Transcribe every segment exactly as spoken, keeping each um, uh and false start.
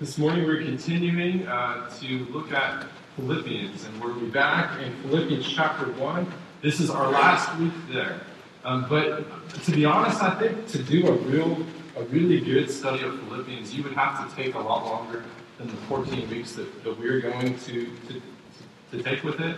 This morning we're continuing uh, to look at Philippians, and we'll be back in Philippians chapter one. This is our last week there. Um, but to be honest, I think to do a real, a really good study of Philippians, you would have to take a lot longer than the fourteen weeks that, that we're going to, to, to take with it.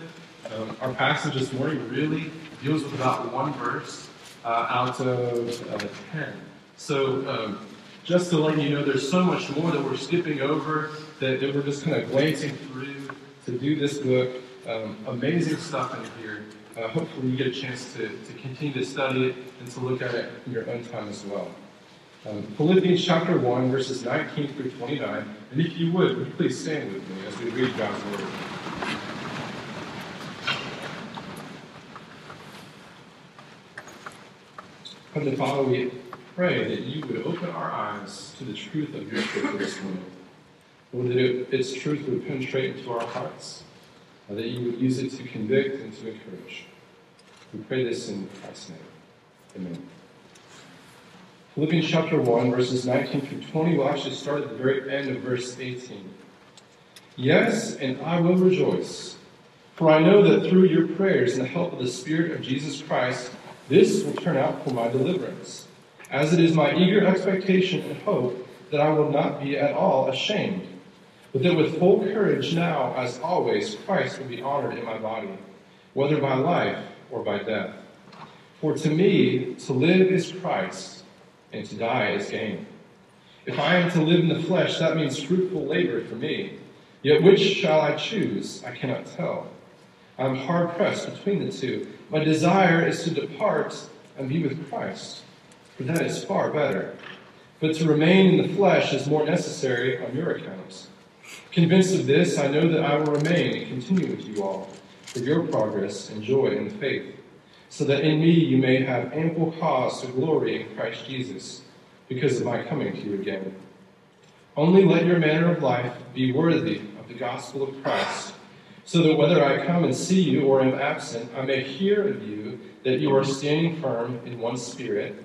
Um, our passage this morning really deals with about one verse uh, out of uh, ten. So, um, just to let you know, there's so much more that we're skipping over, that, that we're just kind of glancing through to do this book. Um, amazing stuff in here. Uh, hopefully you get a chance to, to continue to study it and to look at it in your own time as well. Um, Philippians chapter one, verses nineteen through twenty-nine. And if you would, would you please stand with me as we read God's word. Heavenly Father, we pray that you would open our eyes to the truth of your scripture this morning. Lord, that its truth would penetrate into our hearts, and that you would use it to convict and to encourage. We pray this in Christ's name. Amen. Philippians chapter one, verses nineteen through twenty, will actually start at the very end of verse eighteen. Yes, and I will rejoice, for I know that through your prayers and the help of the Spirit of Jesus Christ, this will turn out for my deliverance. As it is my eager expectation and hope that I will not be at all ashamed, but that with full courage now, as always, Christ will be honored in my body, whether by life or by death. For to me, to live is Christ, and to die is gain. If I am to live in the flesh, that means fruitful labor for me. Yet which shall I choose? I cannot tell. I am hard-pressed between the two. My desire is to depart and be with Christ, for that is far better. But to remain in the flesh is more necessary on your account. Convinced of this, I know that I will remain and continue with you all, for your progress and joy in the faith, so that in me you may have ample cause to glory in Christ Jesus, because of my coming to you again. Only let your manner of life be worthy of the gospel of Christ, so that whether I come and see you or am absent, I may hear of you that you are standing firm in one spirit,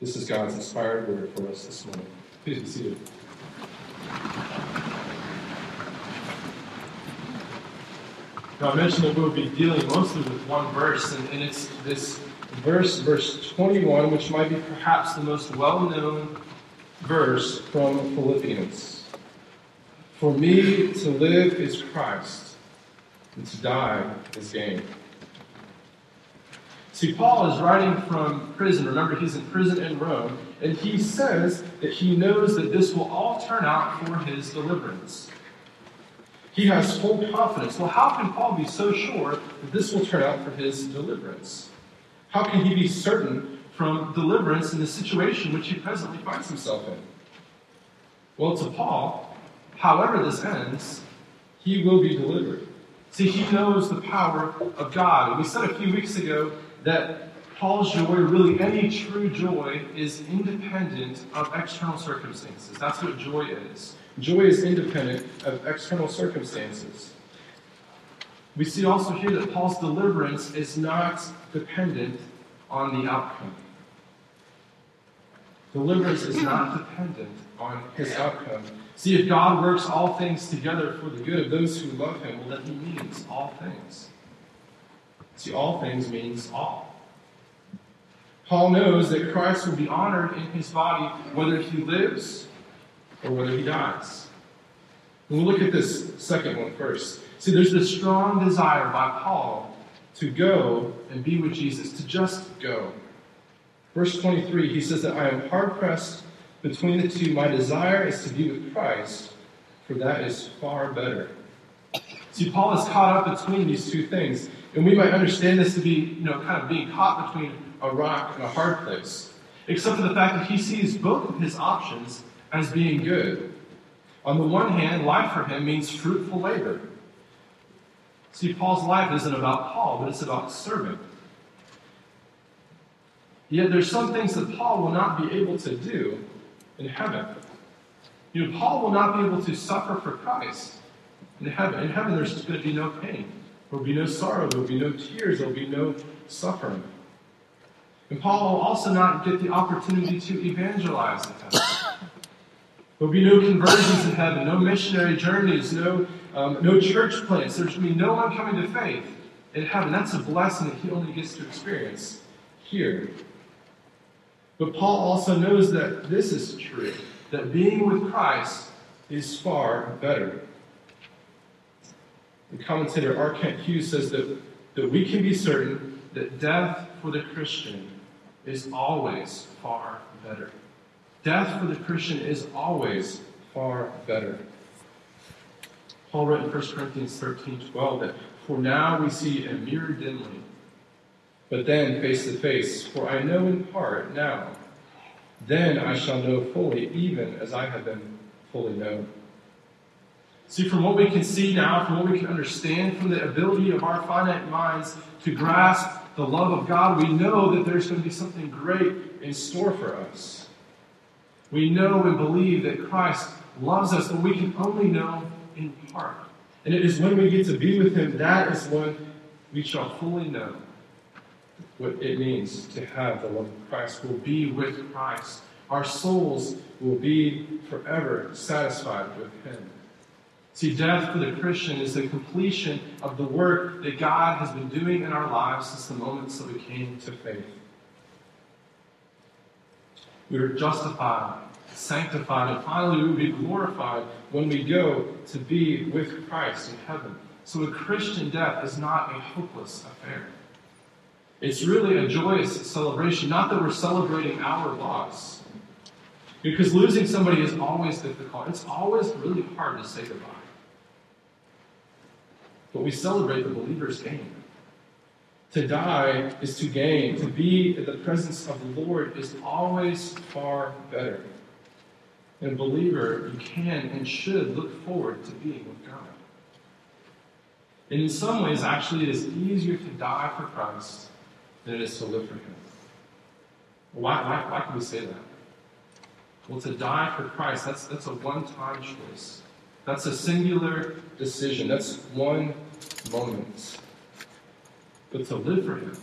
This is God's inspired word for us this morning. Please be seated. Now, I mentioned that we'll be dealing mostly with one verse, and, and it's this verse, verse twenty-one, which might be perhaps the most well-known verse from Philippians. For me to live is Christ, and to die is gain. See, Paul is writing from prison. Remember, he's in prison in Rome, and he says that he knows that this will all turn out for his deliverance. He has full confidence. Well, how can Paul be so sure that this will turn out for his deliverance? How can he be certain from deliverance in the situation which he presently finds himself in? Well, to Paul, however this ends, he will be delivered. See, he knows the power of God. And we said a few weeks ago that Paul's joy, really any true joy, is independent of external circumstances. That's what joy is. Joy is independent of external circumstances. We see also here that Paul's deliverance is not dependent on the outcome. Deliverance is not dependent on his outcome. See, if God works all things together for the good of those who love him, well, then he means all things. See, all things means all. Paul knows that Christ will be honored in his body whether he lives or whether he dies. And we'll look at this second one first. See, there's this strong desire by Paul to go and be with Jesus, to just go. Verse twenty-three, he says that I am hard-pressed between the two. My desire is to be with Christ, for that is far better. See, Paul is caught up between these two things. And we might understand this to be, you know, kind of being caught between a rock and a hard place, except for the fact that he sees both of his options as being good. On the one hand, life for him means fruitful labor. See, Paul's life isn't about Paul, but it's about serving. Yet there's some things that Paul will not be able to do in heaven. You know, Paul will not be able to suffer for Christ in heaven. In heaven, there's going to be no pain. There will be no sorrow. There will be no tears. There will be no suffering. And Paul will also not get the opportunity to evangelize in heaven. There will be no conversions in heaven, no missionary journeys, no um, no church plants. There's going to be no one coming to faith in heaven. That's a blessing that he only gets to experience here. But Paul also knows that this is true, that being with Christ is far better. The commentator R. Kent Hughes says that, that we can be certain that death for the Christian is always far better. Death for the Christian is always far better. Paul wrote in First Corinthians thirteen twelve that, "For now we see a mirror dimly, but then face to face. For I know in part now, then I shall know fully, even as I have been fully known." See, from what we can see now, from what we can understand, from the ability of our finite minds to grasp the love of God, we know that there's going to be something great in store for us. We know and believe that Christ loves us, but we can only know in part. And it is when we get to be with him, that is when we shall fully know what it means to have the love of Christ. We'll be with Christ. Our souls will be forever satisfied with him. See, death for the Christian is the completion of the work that God has been doing in our lives since the moment that we came to faith. We are justified, sanctified, and finally we will be glorified when we go to be with Christ in heaven. So a Christian death is not a hopeless affair. It's really a joyous celebration, not that we're celebrating our loss. Because losing somebody is always difficult. It's always really hard to say goodbye. But we celebrate the believer's gain. To die is to gain. To be in the presence of the Lord is always far better. And a believer, you can and should look forward to being with God. And in some ways, actually, it is easier to die for Christ than it is to live for him. Why, why, why can we say that? Well, to die for Christ, that's, that's a one-time choice. That's a singular decision. That's one moment. But to live for him,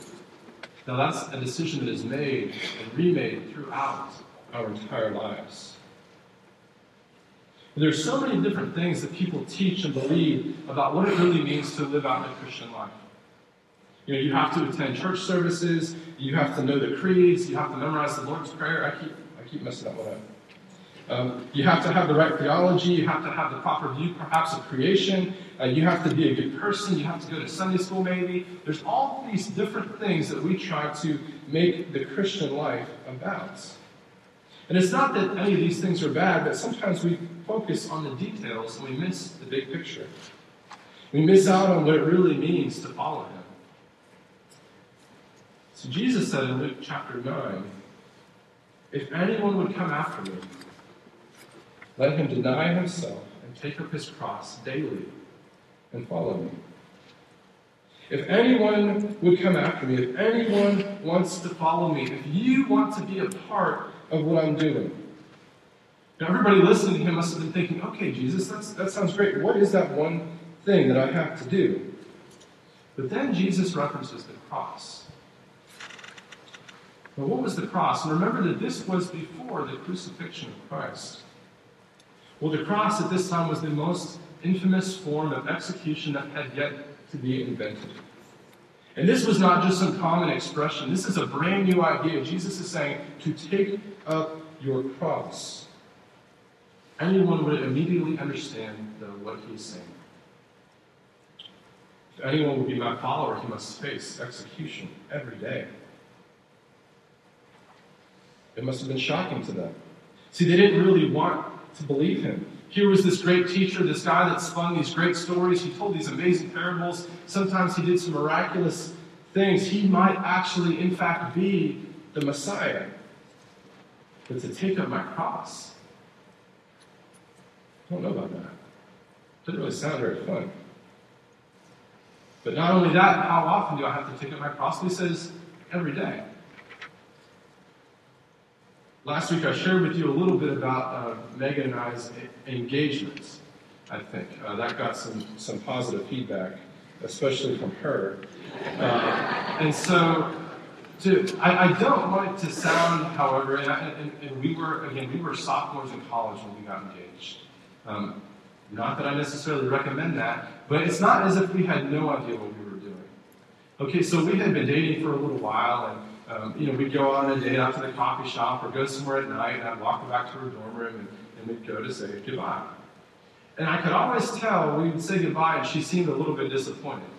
now that's a decision that is made and remade throughout our entire lives. And there's so many different things that people teach and believe about what it really means to live out a Christian life. You know, you have to attend church services, you have to know the creeds, you have to memorize the Lord's Prayer. I keep Keep messing that one up. Um, you have to have the right theology. You have to have the proper view, perhaps, of creation. Uh, you have to be a good person. You have to go to Sunday school, maybe. There's all these different things that we try to make the Christian life about. And it's not that any of these things are bad, but sometimes we focus on the details and we miss the big picture. We miss out on what it really means to follow him. So Jesus said in Luke chapter nine, "If anyone would come after me, let him deny himself and take up his cross daily and follow me." If anyone would come after me, if anyone wants to follow me, if you want to be a part of what I'm doing. Now, everybody listening to him must have been thinking, okay, Jesus, that's, that sounds great. What is that one thing that I have to do? But then Jesus references the cross. But what was the cross? And remember that this was before the crucifixion of Christ. Well, the cross at this time was the most infamous form of execution that had yet to be invented. And this was not just some common expression. This is a brand new idea. Jesus is saying to take up your cross. Anyone would immediately understand, though, what he's saying. If anyone would be my follower, he must face execution every day. It must have been shocking to them. See, they didn't really want to believe him. Here was this great teacher, this guy that spun these great stories. He told these amazing parables. Sometimes he did some miraculous things. He might actually, in fact, be the Messiah. But to take up my cross, I don't know about that. Doesn't really sound very fun. But not only that, how often do I have to take up my cross? He says, every day. Last week I shared with you a little bit about uh, Megan and I's engagements, I think. Uh, that got some, some positive feedback, especially from her. Uh, and so, to, I, I don't want it to sound, however, and, I, and, and we were, again, we were sophomores in college when we got engaged. Um, not that I necessarily recommend that, but it's not as if we had no idea what we were doing. Okay, so we had been dating for a little while, and Um, you know, we'd go on a date out to the coffee shop or go somewhere at night, and I'd walk back to her dorm room, and, and we'd go to say goodbye. And I could always tell we would say goodbye, and she seemed a little bit disappointed.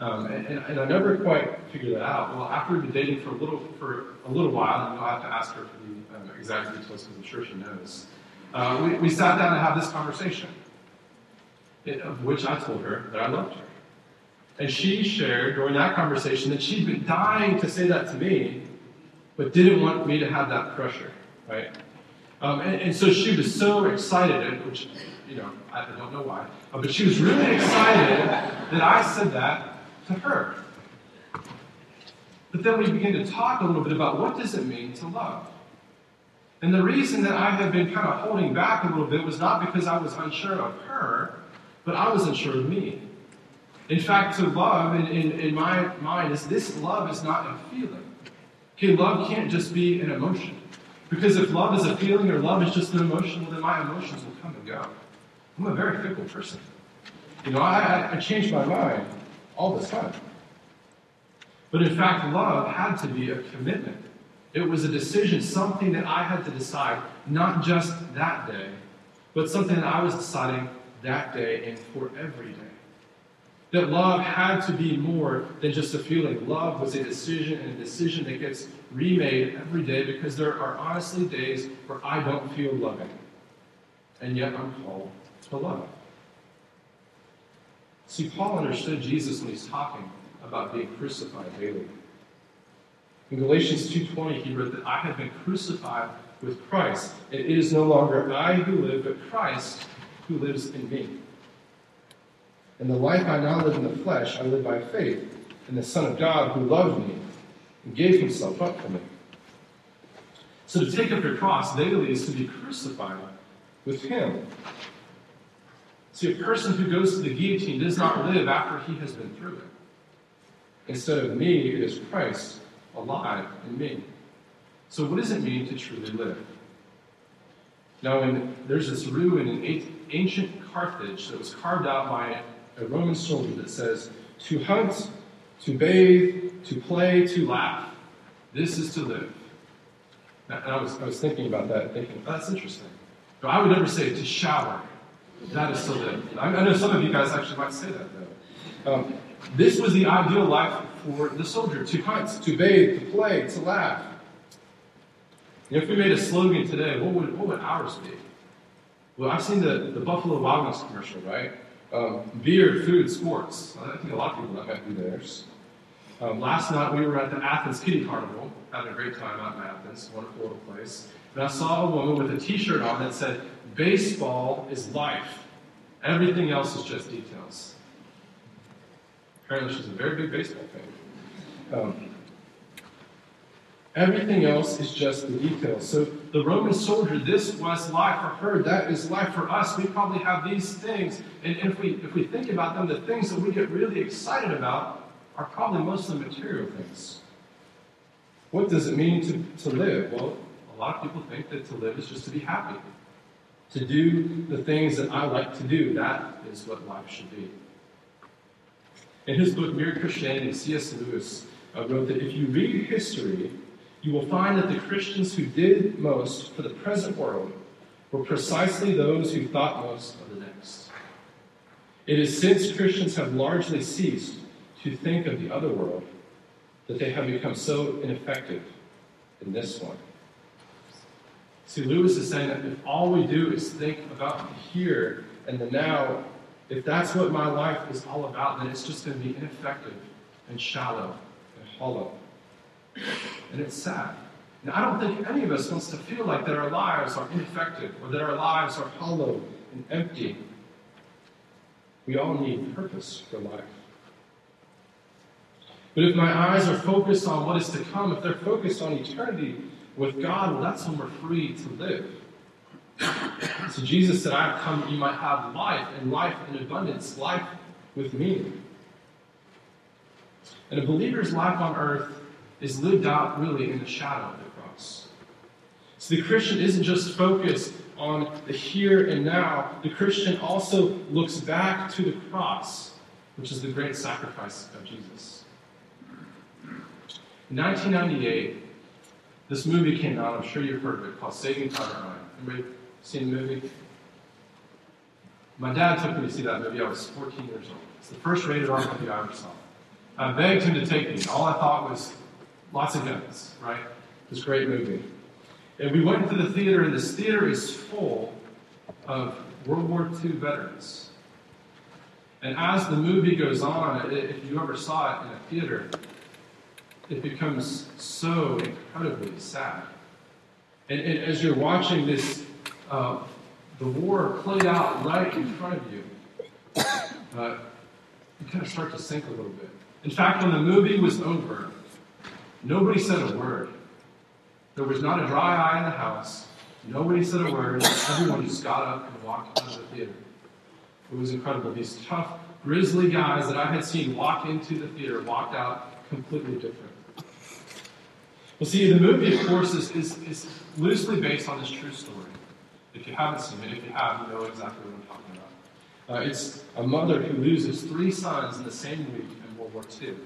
Um, and, and, and I never quite figured that out. Well, after we'd been dating for a little for a little while, and I'll have to ask her for the um, exact details because I'm sure she knows, uh, we, we sat down and had this conversation, in, of which I told her that I loved her. And she shared during that conversation that she'd been dying to say that to me, but didn't want me to have that pressure, right? Um, and, and so she was so excited, which, you know, I don't know why, uh, but she was really excited that I said that to her. But then we began to talk a little bit about what does it mean to love? And the reason that I had been kind of holding back a little bit was not because I was unsure of her, but I was unsure of me. In fact, to love, in, in, in my mind, is this love is not a feeling. Okay, love can't just be an emotion. Because if love is a feeling or love is just an emotion, well, then my emotions will come and go. I'm a very fickle person. You know, I, I, I change my mind all the time. But in fact, love had to be a commitment. It was a decision, something that I had to decide, not just that day, but something that I was deciding that day and for every day. That love had to be more than just a feeling. Love was a decision, and a decision that gets remade every day because there are honestly days where I don't feel loving, and yet I'm called to love. See, Paul understood Jesus when he's talking about being crucified daily. In Galatians two twenty, he wrote that I have been crucified with Christ, and it is no longer I who live, but Christ who lives in me. And the life I now live in the flesh, I live by faith in the Son of God who loved me and gave himself up for me. So to take up your cross daily is to be crucified with him. See, a person who goes to the guillotine does not live after he has been through it. Instead of me, it is Christ alive in me. So what does it mean to truly live? Now, in, there's this ruin in ancient Carthage that was carved out by a Roman soldier that says, to hunt, to bathe, to play, to laugh. This is to live. And I was, I was thinking about that, thinking, oh, that's interesting. But I would never say to shower. That is to live. I, I know some of you guys actually might say that, though. Um, this was the ideal life for the soldier, to hunt, to bathe, to play, to laugh. You know, if we made a slogan today, what would, what would ours be? Well, I've seen the, the Buffalo Wild Wings commercial, right? Um, beer, food, sports. I think a lot of people that might be theirs. Um, last night we were at the Athens Kitty Carnival, having a great time out in Athens, wonderful little place. And I saw a woman with a t-shirt on that said, baseball is life. Everything else is just details. Apparently she's a very big baseball fan. Um, Everything else is just the details. So the Roman soldier, this was life for her. That is life for us. We probably have these things. And if we if we think about them, the things that we get really excited about are probably mostly material things. What does it mean to, to live? Well, a lot of people think that to live is just to be happy. To do the things that I like to do. That is what life should be. In his book, Mere Christianity, C S Lewis uh, wrote that if you read history, you will find that the Christians who did most for the present world were precisely those who thought most of the next. It is since Christians have largely ceased to think of the other world that they have become so ineffective in this one. See, Lewis is saying that if all we do is think about the here and the now, if that's what my life is all about, then it's just going to be ineffective and shallow and hollow. And it's sad. Now, I don't think any of us wants to feel like that our lives are ineffective or that our lives are hollow and empty. We all need purpose for life. But if my eyes are focused on what is to come, if they're focused on eternity with God, well, that's when we're free to live. So Jesus said, I have come that you might have life, and life in abundance, life with meaning. And a believer's life on earth is lived out really in the shadow of the cross. So the Christian isn't just focused on the here and now. The Christian also looks back to the cross, which is the great sacrifice of Jesus. In nineteen ninety-eight, this movie came out, I'm sure you've heard of it, called Saving Private Ryan. Anybody seen the movie? My dad took me to see that movie. I was fourteen years old. It's the first rated R movie I ever saw. I begged him to take me. All I thought was lots of guns, right? It was a great movie. And we went into the theater, and this theater is full of World War Two veterans. And as the movie goes on, if you ever saw it in a theater, it becomes so incredibly sad. And, and as you're watching this, uh, the war played out right in front of you, uh, you kind of start to sink a little bit. In fact, when the movie was over, nobody said a word. There was not a dry eye in the house. Nobody said a word. Everyone just got up and walked out of the theater. It was incredible. These tough, grizzly guys that I had seen walk into the theater walked out completely different. Well, see, the movie, of course, is, is, is loosely based on this true story. If you haven't seen it, if you have, you know exactly what I'm talking about. Uh, it's a mother who loses three sons in the same week in World War Two.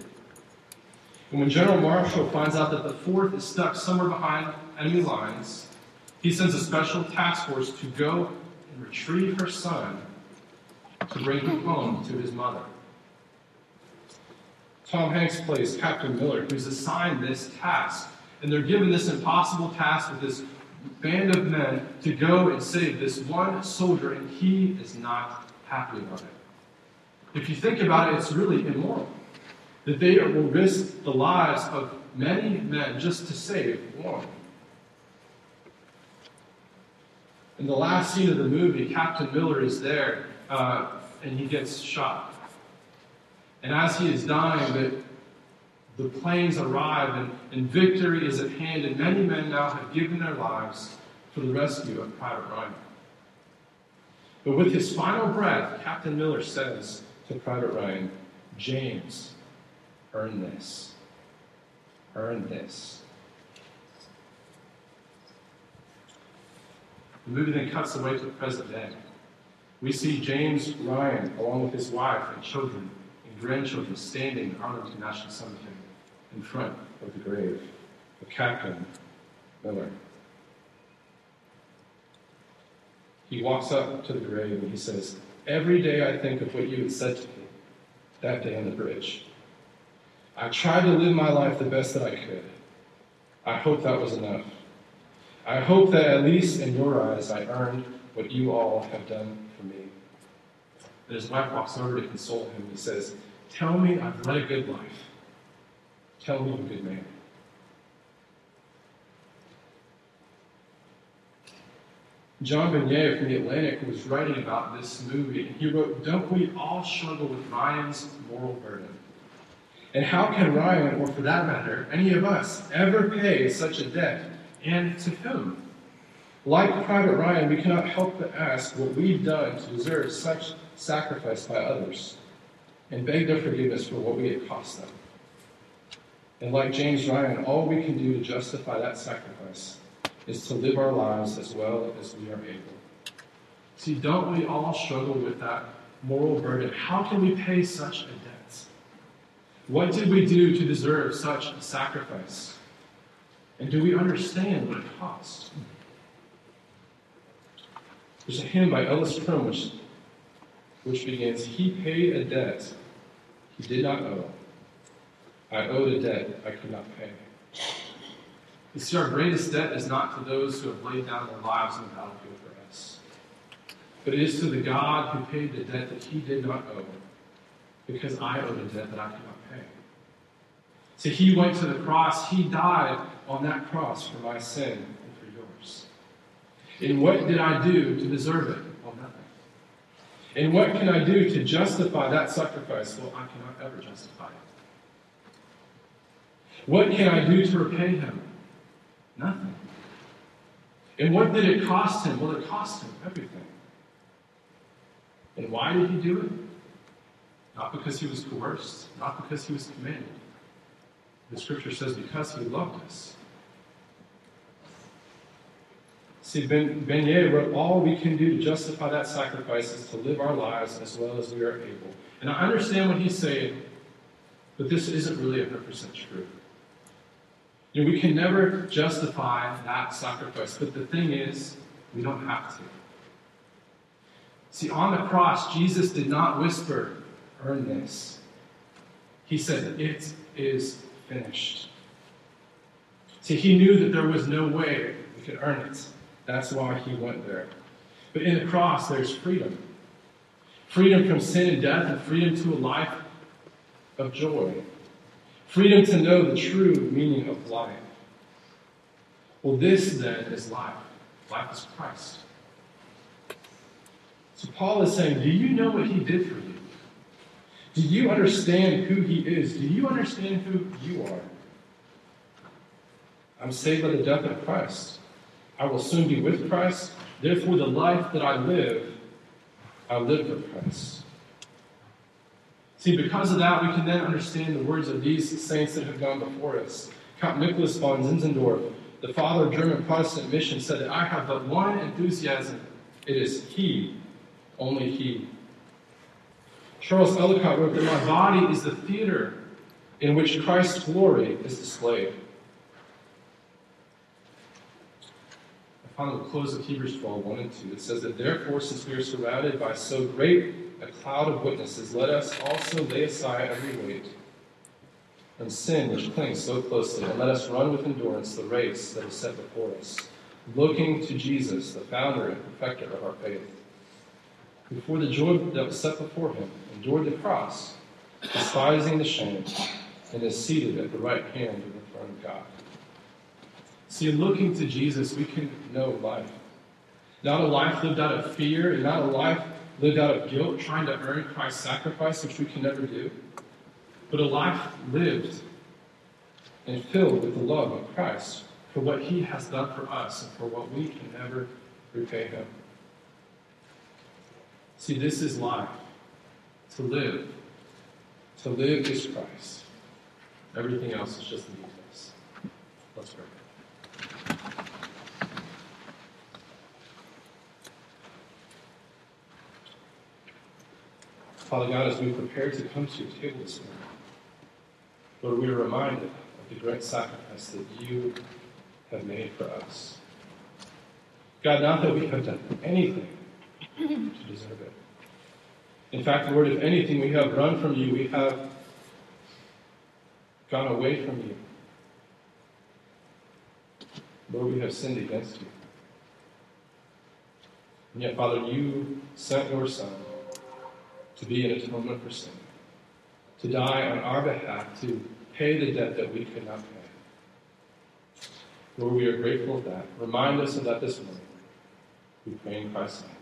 And when General Marshall finds out that the fourth is stuck somewhere behind enemy lines, he sends a special task force to go and retrieve her son to bring him home to his mother. Tom Hanks plays Captain Miller, who's assigned this task. And they're given this impossible task with this band of men to go and save this one soldier, and he is not happy about it. If you think about it, it's really immoral that they will risk the lives of many men just to save one. In the last scene of the movie, Captain Miller is there, uh, and he gets shot. And as he is dying, the, the planes arrive, and, and victory is at hand, and many men now have given their lives for the rescue of Private Ryan. But with his final breath, Captain Miller says to Private Ryan, James, earn this. Earn this. The movie then cuts away to the present day. We see James Ryan, along with his wife and children and grandchildren, standing at Arlington National Cemetery in front of the grave of Captain Miller. He walks up to the grave and he says, every day I think of what you had said to me that day on the bridge. I tried to live my life the best that I could. I hope that was enough. I hope that at least in your eyes I earned what you all have done for me. And his wife walks over to console him and he says, tell me I've led a good life. Tell me I'm a good man. Jean Bignet from The Atlantic was writing about this movie, and he wrote, don't we all struggle with Ryan's moral burden? And how can Ryan, or for that matter, any of us, ever pay such a debt, and to whom? Like Private Ryan, we cannot help but ask what we've done to deserve such sacrifice by others, and beg their forgiveness for what we have cost them. And like James Ryan, all we can do to justify that sacrifice is to live our lives as well as we are able. See, don't we all struggle with that moral burden? How can we pay such a debt? What did we do to deserve such a sacrifice? And do we understand what it cost? There's a hymn by Ellis Trome which, which begins, he paid a debt he did not owe. I owed a debt I could not pay. You see, our greatest debt is not to those who have laid down their lives on the battlefield for us, but it is to the God who paid the debt that he did not owe, because I owed a debt that I could not. So he went to the cross. He died on that cross for my sin and for yours. And what did I do to deserve it? Well, nothing. And what can I do to justify that sacrifice? Well, I cannot ever justify it. What can I do to repay him? Nothing. And what did it cost him? Well, it cost him everything. And why did he do it? Not because he was coerced, not because he was commanded. The scripture says because he loved us. See, Bignet wrote, all we can do to justify that sacrifice is to live our lives as well as we are able. And I understand what he's saying, but this isn't really one hundred percent true. You know, we can never justify that sacrifice, but the thing is, we don't have to. See, on the cross, Jesus did not whisper, earn this. He said, it is finished. See, he knew that there was no way we could earn it. That's why he went there. But in the cross, there's freedom. Freedom from sin and death, and freedom to a life of joy. Freedom to know the true meaning of life. Well, this then is life. Life is Christ. So Paul is saying, do you know what he did for you? Do you understand who he is? Do you understand who you are? I'm saved by the death of Christ. I will soon be with Christ. Therefore, the life that I live, I live for Christ. See, because of that, we can then understand the words of these saints that have gone before us. Count Nicholas von Zinzendorf, the father of German Protestant mission, said that I have but one enthusiasm. It is he, only he. Charles Ellicott wrote that my body is the theater in which Christ's glory is displayed. I found the close of Hebrews twelve, one and two. It says that therefore, since we are surrounded by so great a cloud of witnesses, let us also lay aside every weight and sin which clings so closely, and let us run with endurance the race that is set before us, looking to Jesus, the founder and perfecter of our faith. Before the joy that was set before him, endured the cross, despising the shame, and is seated at the right hand of the throne of God. See, looking to Jesus, we can know life. Not a life lived out of fear, and not a life lived out of guilt, trying to earn Christ's sacrifice, which we can never do, but a life lived and filled with the love of Christ for what he has done for us and for what we can never repay him. See, this is life. To live. To live is Christ. Everything else is just the details. Let's pray. Father God, as we prepare to come to your table this morning, Lord, we are reminded of the great sacrifice that you have made for us. God, not that we have done anything to deserve it. In fact, Lord, if anything, we have run from you, we have gone away from you. Lord, we have sinned against you. And yet, Father, you sent your Son to be an atonement for sin, to die on our behalf, to pay the debt that we could not pay. Lord, we are grateful for that. Remind us of that this morning. We pray in Christ's name.